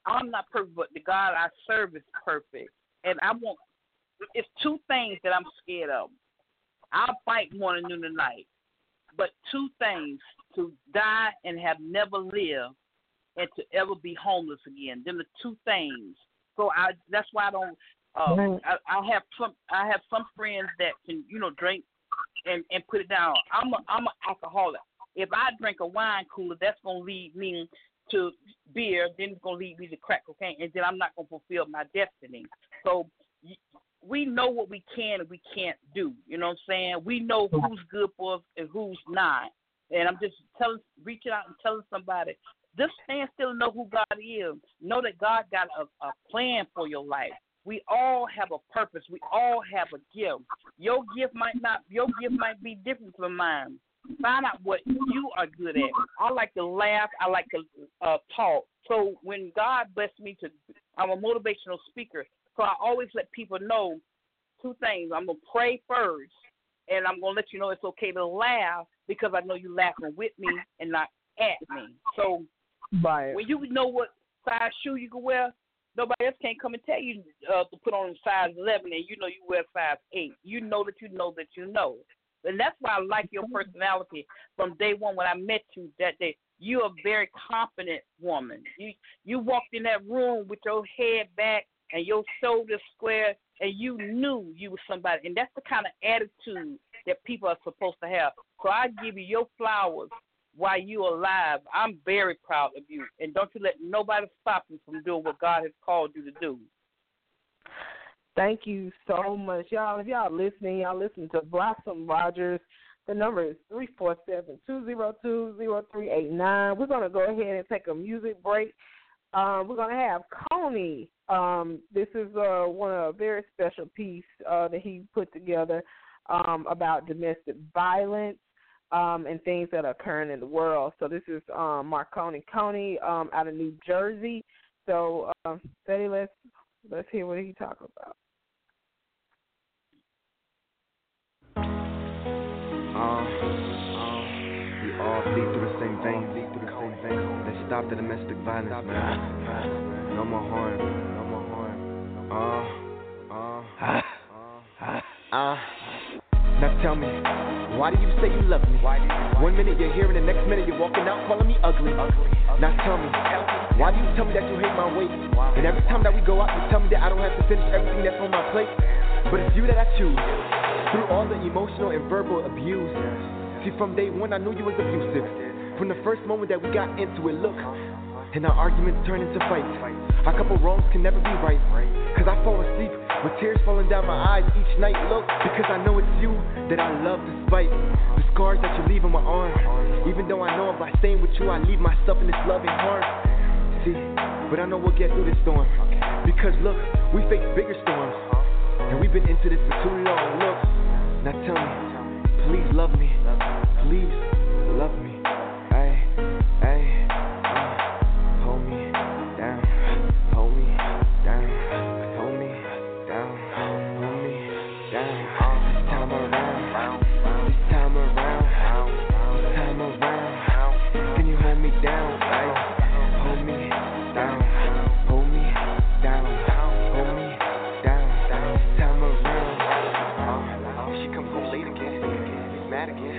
I'm not perfect, but the God I serve is perfect. And it's two things that I'm scared of. I'll fight morning, noon, and night. But two things, to die and have never lived, and to ever be homeless again. Them the two things. So that's why I don't, I have some friends that can, drink and put it down. I'm an alcoholic. If I drink a wine cooler, that's going to lead me to beer, then it's going to lead me to crack cocaine, and then I'm not going to fulfill my destiny. So we know what we can and we can't do. You know what I'm saying? We know who's good for us and who's not. And I'm just reaching out and telling somebody, just stand still and know who God is. Know that God got a plan for your life. We all have a purpose. We all have a gift. Your gift might be different from mine. Find out what you are good at. I like to laugh. I like to talk. So when God blessed me I'm a motivational speaker. So I always let people know two things. I'm going to pray first, and I'm going to let you know it's okay to laugh, because I know you're laughing with me and not at me. So when you know what size shoe you can wear, nobody else can't come and tell you to put on size 11 and you know you wear size 8. You know that you know that you know. And that's why I like your personality from day one when I met you that day. You're a very confident woman. You walked in that room with your head back and your shoulders square, and you knew you were somebody. And that's the kind of attitude that people are supposed to have. So I give you your flowers while you're alive. I'm very proud of you. And don't you let nobody stop you from doing what God has called you to do. Thank you so much. Y'all, if y'all listening to Blossom Rogers. The number is 347-202-0389. We're going to go ahead and take a music break. We're going to have Coney. This is one of a very special piece that he put together about domestic violence and things that are occurring in the world. So this is Marconi Coney out of New Jersey. So, Betty, let's hear what he talks about. We all bleed through the same thing. Let's stop the domestic violence, man. No more harm. No more harm. Now tell me, why do you say you love me? 1 minute you're here and the next minute you're walking out calling me ugly. Now tell me, why do you tell me that you hate my weight? And every time that we go out, you tell me that I don't have to finish everything that's on my plate. But it's you that I choose. Through all the emotional and verbal abuse. See, from day one, I knew you was abusive. From the first moment that we got into it, look. And our arguments turned into fights. Our couple wrongs can never be right. Cause I fall asleep with tears falling down my eyes each night, look. Because I know it's you that I love despite the scars that you leave on my arm. Even though I know by staying with you, I leave myself in this loving harm. See, but I know we'll get through this storm. Because look, we face bigger storms. And we've been into this for too long, look. Now tell me, please love me. Please love me. Ay, ay, hold me down. Hold me down. Hold me down. Hold me down. This time around. This time around. This time around. Can you hold me down? Ay, hold me down. Hold me down. Hold me down. This time around. If she comes home late again, she's mad again.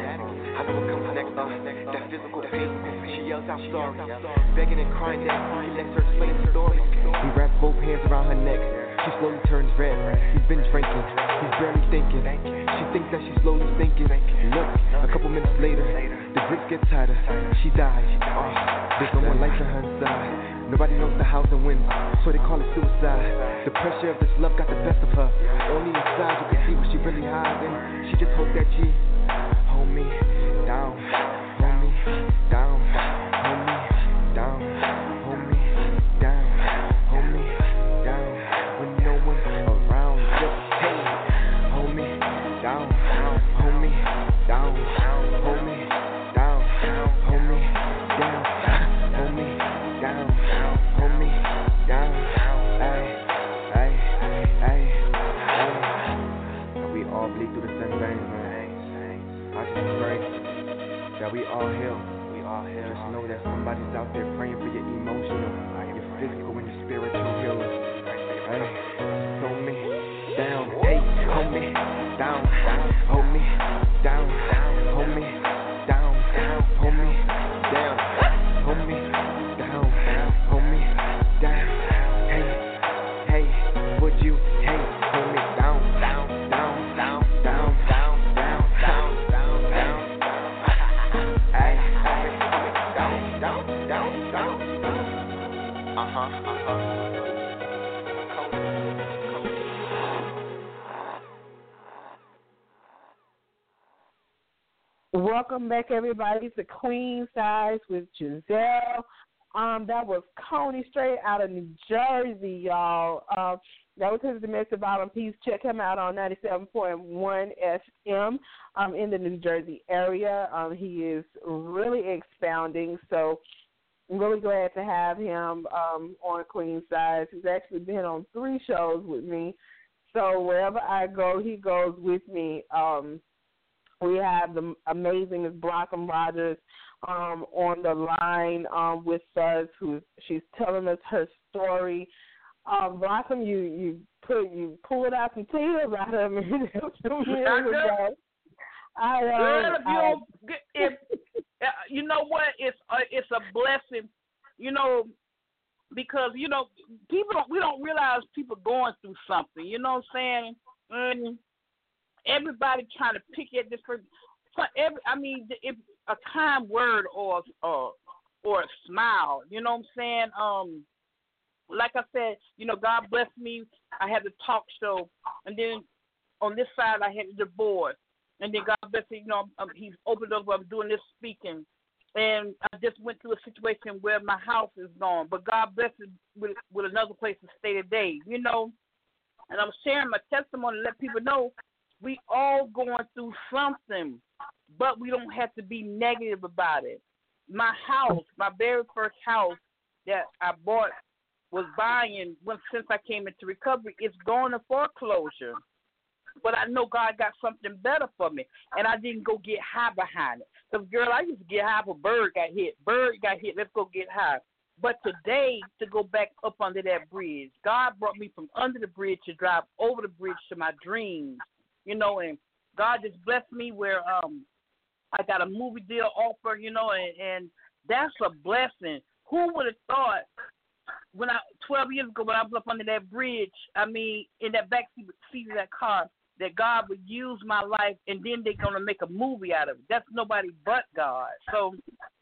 I know what comes next up, that physical pain. She yells, I'm sorry, begging and crying that he lets her explain her story. He wraps both hands around her neck. She slowly turns red. He's been drinking, he's barely thinking. She thinks that she's slowly thinking. Look, a couple minutes later, the grips get tighter. She dies. There's no one like her inside. Nobody knows the hows and wins, so they call it suicide. The pressure of this love got the best of her. Only inside you can see what she really hides in. She just hope that she hold me down, hold me down, hold me down, hold me down, hold me down, when no one's around, just hey, hold me down, hold me down, hold me down, hold me down, hold me down, hold me down, ay, ay, ay, ay. We all bleed through the same veins, man. I just pray that we all heal. Just know that somebody's out there praying for your emotional, your physical, and your spiritual healing. Hey, hold me down. Hey, hold me down. Hold me down. Hold me down. Hold me down. Hold me down. Hold me down. Hey, hey, would you? Hey, hold me down. Down, down, down, down, down, down, down. Welcome back, everybody, to Queen Size with Giselle. That was Coney straight out of New Jersey, y'all. That was his domestic violence piece. Check him out on 97.1 FM in the New Jersey area. He is really expounding, so I'm really glad to have him on Queen Size. He's actually been on 3 shows with me, so wherever I go, he goes with me. We have the amazing Blossom Rogers on the line with us. She's telling us her story. Blossom, you pulled out some tears out of me. You know what? It's a blessing, you know, because you know we don't realize people going through something. You know what I'm saying? And everybody trying to pick at this person. If a kind word or a smile. You know what I'm saying? Like I said, you know, God bless me. I had the talk show, and then on this side I had the divorce, and then God bless me. You know, He's opened up. I'm doing this speaking, and I just went through a situation where my house is gone, but God bless me with another place to stay today. You know, and I'm sharing my testimony to let people know we all going through something, but we don't have to be negative about it. My house, my very first house that I bought. Was buying since I came into recovery. It's going to foreclosure. But I know God got something better for me, and I didn't go get high behind it. Because, girl, I used to get high, but bird got hit. Let's go get high. But today, to go back up under that bridge, God brought me from under the bridge to drive over the bridge to my dreams, you know, and God just blessed me where I got a movie deal offer, you know, and that's a blessing. Who would have thought? When 12 years ago, when I was up under that bridge, I mean, in that back seat of that car, that God would use my life, and then they're going to make a movie out of it. That's nobody but God. So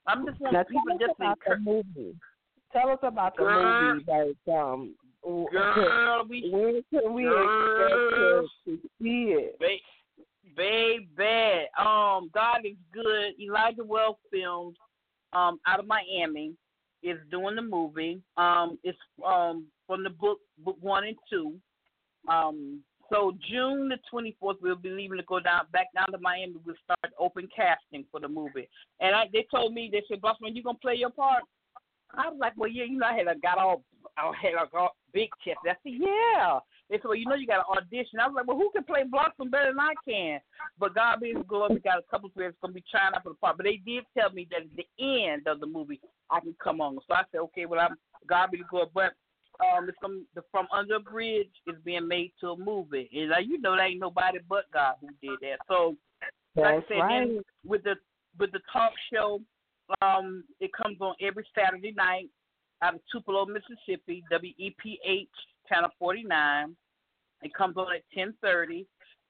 I'm just wanting people just to encourage. Tell us about the movie. Like, girl, when can we expect to see it? Baby. God is good. Elijah Wells filmed out of Miami. Is doing the movie. It's from the book 1 and 2. So June the 24th, we'll be leaving to go back down to Miami. We'll start open casting for the movie. And they told me, they said, "Bossman, you gonna play your part?" I was like, "Well, yeah, you know, I had a big chest." I said, "Yeah." They said, "Well, you know, you got to audition." I was like, "Well, who can play Blossom better than I can?" But God be his glory, we got a couple of players going to be trying out for the part. But they did tell me that at the end of the movie, I can come on. So I said, "Okay, well, God be his glory." But it's From Under a Bridge is being made to a movie. And you know, there ain't nobody but God who did that. So like I said, then with the talk show, it comes on every Saturday night out of Tupelo, Mississippi, WEPH. Channel 49. It comes on at 10:30,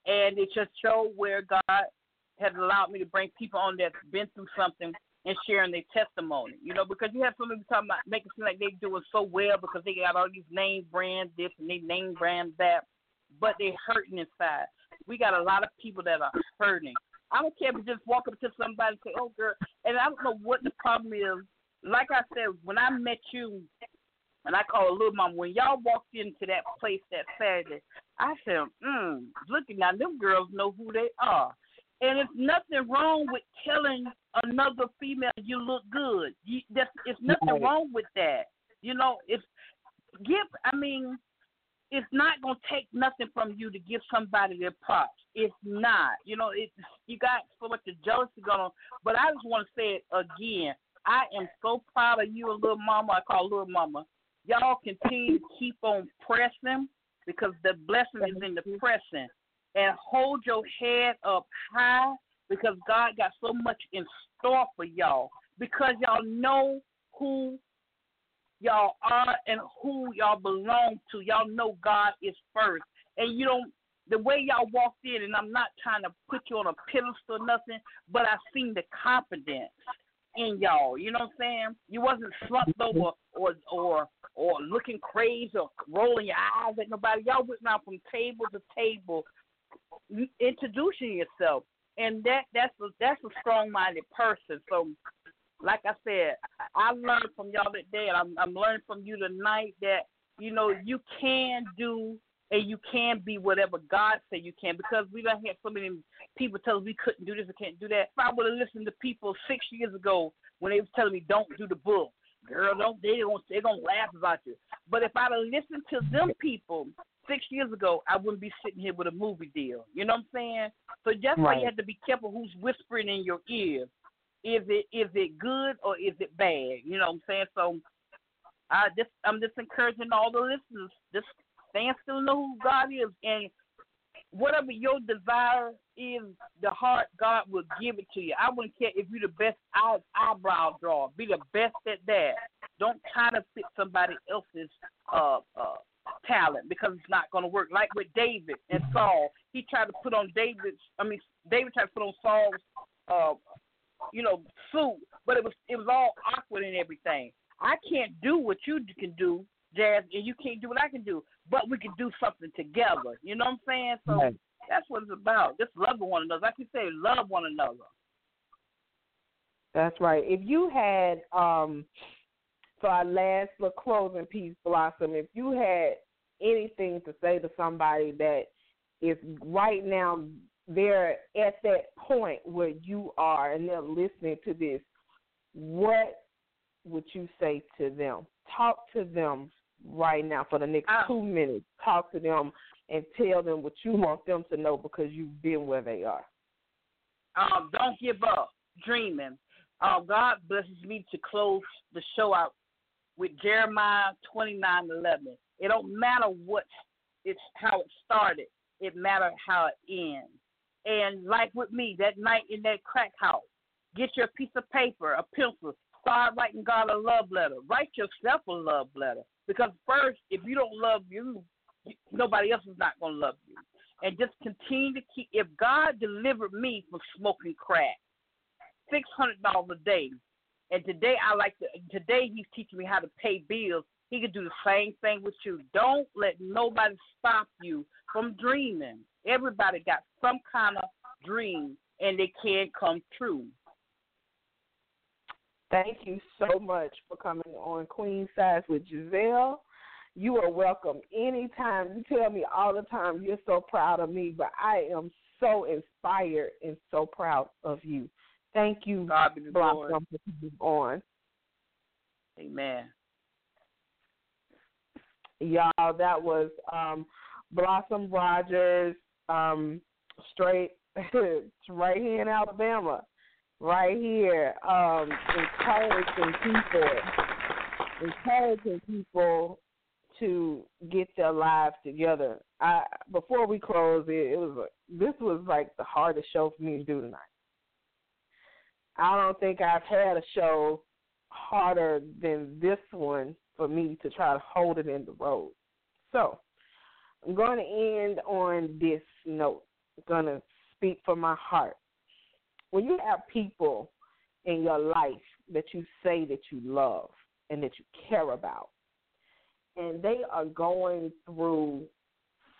and it's a show where God has allowed me to bring people on that's been through something and sharing their testimony. You know, because you have somebody talking about making it seem like they're doing so well because they got all these name brands this and they name brands that, but they're hurting inside. We got a lot of people that are hurting. I don't care if you just walk up to somebody and say, "Oh, girl," and I don't know what the problem is. Like I said, when I met you. And I call a little mama. When y'all walked into that place that Saturday, I said, looking now, them girls know who they are. And it's nothing wrong with telling another female you look good. It's nothing wrong with that. You know, it's not going to take nothing from you to give somebody their props. It's not. You know, you got so much of jealousy going on. But I just want to say it again. I am so proud of you, little mama. I call little mama. Y'all continue to keep on pressing because the blessing is in the pressing. And hold your head up high because God got so much in store for y'all because y'all know who y'all are and who y'all belong to. Y'all know God is first. And you don't, the way y'all walked in, and I'm not trying to put you on a pedestal or nothing, but I seen the confidence in y'all, you know what I'm saying? You wasn't slumped over or looking crazy or rolling your eyes at nobody. Y'all went down from table to table, introducing yourself, and that's a strong-minded person. So, like I said, I learned from y'all that day, and I'm learning from you tonight that you know you can do and you can be whatever God said you can because we done had so many people tell us we couldn't do this or can't do that. If I would have listened to people 6 years ago when they was telling me don't do the book, girl, they're going to laugh about you. But if I would have listened to them people 6 years ago, I wouldn't be sitting here with a movie deal. You know what I'm saying? So just why you have to be careful who's whispering in your ear. is it good or is it bad? You know what I'm saying? So I'm just encouraging all the listeners, just stand still and know who God is, and whatever your desire is, the heart, God will give it to you. I wouldn't care if you're the best eyebrow drawer. Be the best at that. Don't try to fit somebody else's talent, because it's not going to work. Like with David and Saul, he tried to put on David tried to put on Saul's, suit, but it was all awkward and everything. I can't do what you can do, Jazz, and you can't do what I can do, but we can do something together. You know what I'm saying? So That's what it's about. Just love one another. Like you say, love one another. That's right. If you had, for our last little closing piece, Blossom, if you had anything to say to somebody that is right now, they're at that point where you are and they're listening to this, what would you say to them? Talk to them right now for the next 2 minutes. Talk to them and tell them what you want them to know, because you've been where they are. Don't give up dreaming. God blesses me to close the show out with Jeremiah 29:11. It don't matter how it started. It matters how it ends. And like with me, that night in that crack house, get your piece of paper, a pencil. Start writing God a love letter. Write yourself a love letter. Because first, if you don't love you, nobody else is not going to love you. And just continue to keep. If God delivered me from smoking crack, $600 a day, and today he's teaching me how to pay bills, he can do the same thing with you. Don't let nobody stop you from dreaming. Everybody got some kind of dream, and they can come true. Thank you so much for coming on Queen Size with Giselle. You are welcome anytime. You tell me all the time you're so proud of me, but I am so inspired and so proud of you. Thank you, Blossom, for coming on. Amen. Y'all, that was Blossom Rogers, straight right here in Alabama. Right here, encouraging people to get their lives together. Before we close, this was like the hardest show for me to do tonight. I don't think I've had a show harder than this one for me to try to hold it in the road. So I'm going to end on this note. I'm going to speak from my heart. When you have people in your life that you say that you love and that you care about, and they are going through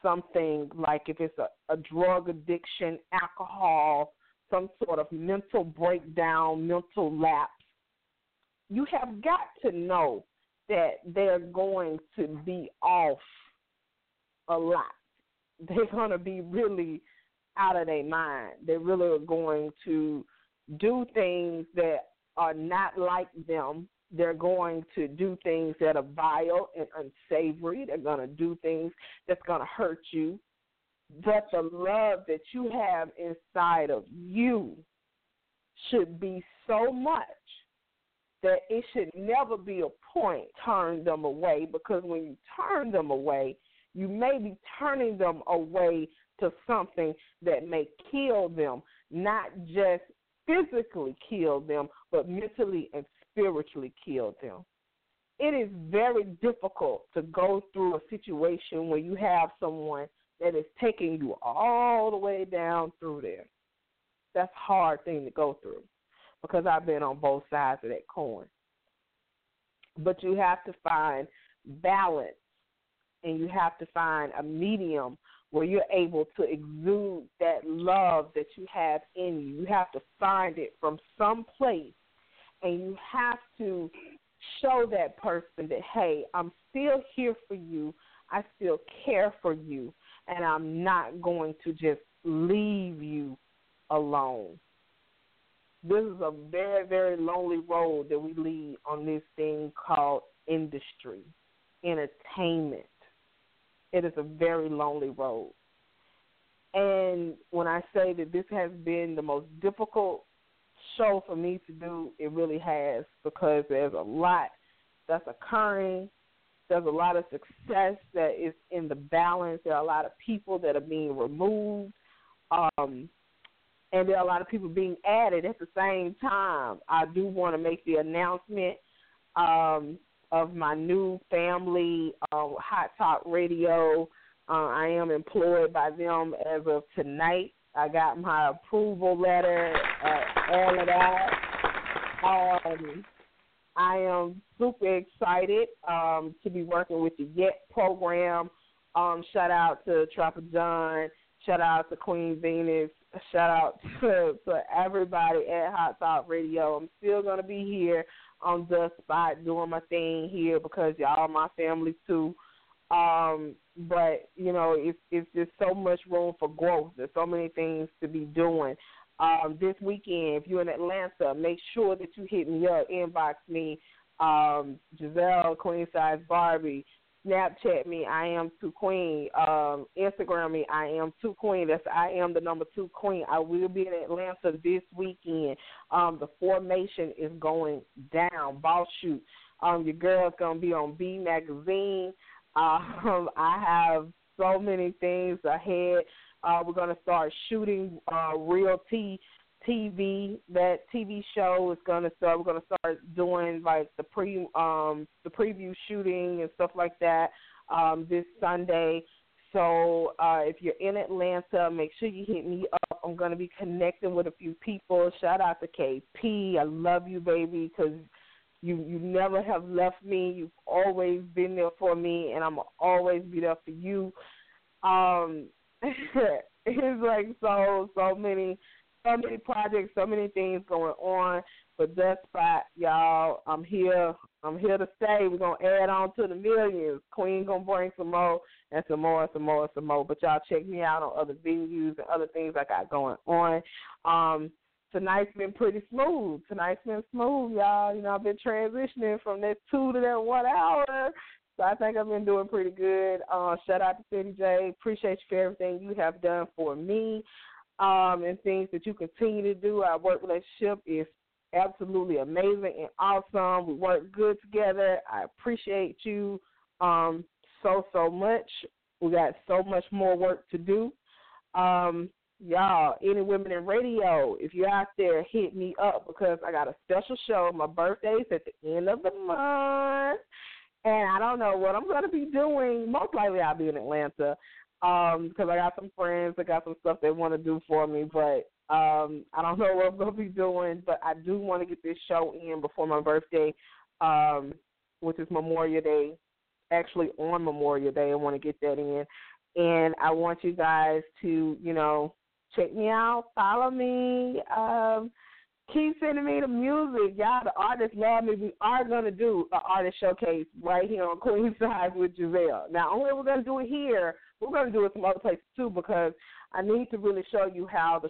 something, like if it's a drug addiction, alcohol, some sort of mental breakdown, mental lapse, you have got to know that they're going to be off a lot. They're going to be really out of their mind. They really are going to do things that are not like them. They're going to do things that are vile and unsavory. They're going to do things that's going to hurt you. But the love that you have inside of you should be so much that it should never be a point turn them away, because when you turn them away, you may be turning them away to something that may kill them, not just physically kill them, but mentally and spiritually kill them. It is very difficult to go through a situation where you have someone that is taking you all the way down through there. That's a hard thing to go through, because I've been on both sides of that coin. But you have to find balance, and you have to find a medium where you're able to exude that love that you have in you. You have to find it from some place, and you have to show that person that, hey, I'm still here for you, I still care for you, and I'm not going to just leave you alone. This is a very, very lonely road that we lead on this thing called industry, entertainment. It is a very lonely road. And when I say that this has been the most difficult show for me to do. It really has, because there's a lot that's occurring. There's a lot of success that is in the balance. There are a lot of people that are being removed, and there are a lot of people being added at the same time. I do want to make the announcement of my new family, Hot Talk Radio. I am employed by them as of tonight. I got my approval letter, all of that. I am super excited to be working with the YET program. Shout out to Trapidon. Shout out to Queen Venus. Shout out to everybody at Hot Talk Radio. I'm still going to be here on the spot doing my thing here, because y'all are my family too. But, you know, it's just so much room for growth. There's so many things to be doing. This weekend, if you're in Atlanta, make sure that you hit me up, inbox me, Giselle, Queen Size Barbie, Snapchat me, I am 2 Queen, Instagram me, I am 2 Queen. That's I am the number 2 Queen. I will be in Atlanta this weekend. The formation is going down, ball shoot. Your girl's going to be on B Magazine. I have so many things ahead. We're going to start shooting Real Tea TV. That TV show is going to start. We're going to start doing like the preview shooting and stuff like that this Sunday. So if you're in Atlanta, make sure you hit me up. I'm going to be connecting with a few people. Shout out to KP. I love you, baby, because you never have left me. You've always been there for me, and I'm going to always be there for you. It's like so many projects, so many things going on. But that's fine, y'all. I'm here to stay. We're gonna add on to the millions. Queen gonna bring some more and some more and some more and some more. But y'all check me out on other venues and other things I got going on. Tonight's been pretty smooth. Y'all. You know, I've been transitioning from that 2 to that 1 hour. So I think I've been doing pretty good. Shout out to City Jay. Appreciate you for everything you have done for me and things that you continue to do. Our work relationship is absolutely amazing and awesome. We work good together. I appreciate you so much. We got so much more work to do. Y'all, Any Women in Radio, if you're out there, hit me up, because I got a special show. My birthday's at the end of the month. And I don't know what I'm going to be doing. Most likely I'll be in Atlanta because I got some friends that got some stuff they want to do for me. But I don't know what I'm going to be doing. But I do want to get this show in before my birthday, which is Memorial Day, actually on Memorial Day. I want to get that in. And I want you guys to, you know, check me out, follow me, keep sending me the music. Y'all, the artists love me. We are going to do an artist showcase right here on Queen Size with Giselle. Not only are we going to do it here, we're going to do it some other places too, because I need to really show you how the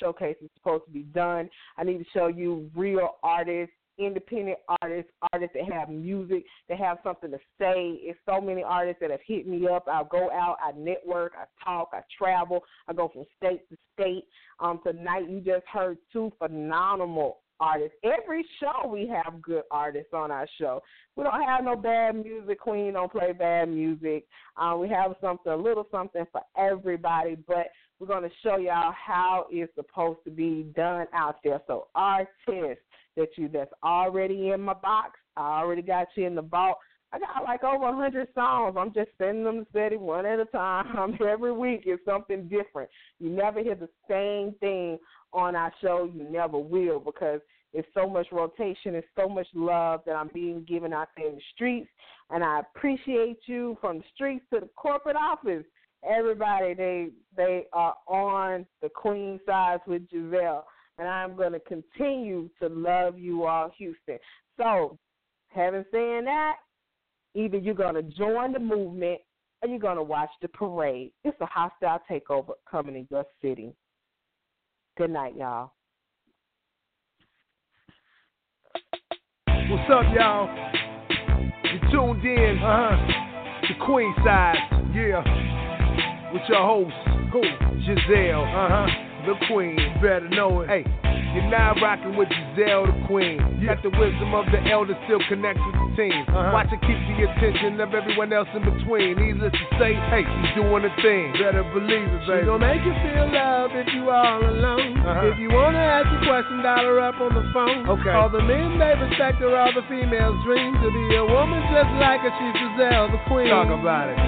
showcase is supposed to be done. I need to show you real artists, independent artists, artists that have music, that have something to say. It's so many artists that have hit me up. I'll go out, I network, I talk, I travel, I go from state to state. Tonight you just heard 2 phenomenal artists. Every show we have good artists on our show. We don't have no bad music. Queen don't play bad music. We have something, a little something for everybody, but we're going to show y'all how it's supposed to be done out there. So artists, that's already in my box. I already got you in the vault. I got like over 100 songs. I'm just sending them to Steady one at a time. Every week is something different. You never hear the same thing on our show. You never will, because there's so much rotation. There's so much love that I'm being given out there in the streets, and I appreciate you from the streets to the corporate office. Everybody, they are on the Queen Size with Giselle. And I'm going to continue to love you all, Houston. So, having said that, either you're going to join the movement or you're going to watch the parade. It's a hostile takeover coming in your city. Good night, y'all. What's up, y'all? You're tuned in, to Queen Size, yeah, with your host, Giselle, the Queen, better know it. Hey, You're now rocking with Giselle, the queen. Got the wisdom of the elder, still connects with the team. Watch it keep the attention of everyone else in between. Needless to say, hey, she's doing a thing. Better believe it, baby. She gon' make you feel love if you all alone. If you wanna ask a question, dial her up on the phone. Okay. All the men, they respect her, all the females dream to be a woman just like her. She's Giselle, the queen. Talk about it.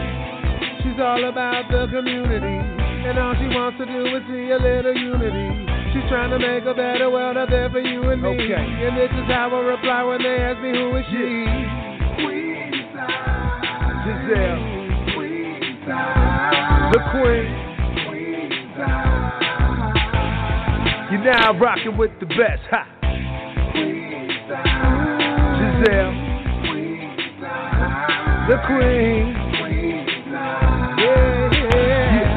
She's all about the community, and all she wants to do is see a little unity. She's trying to make a better world out there for you and me. Okay. And this is how I reply when they ask me who is she. Queen Size. Giselle. Queen Size. The Queen. Queen Size. You're now rocking with the best. Ha. Queen Size. Giselle. Queen Size. The Queen. Queen Size. Yeah, yeah.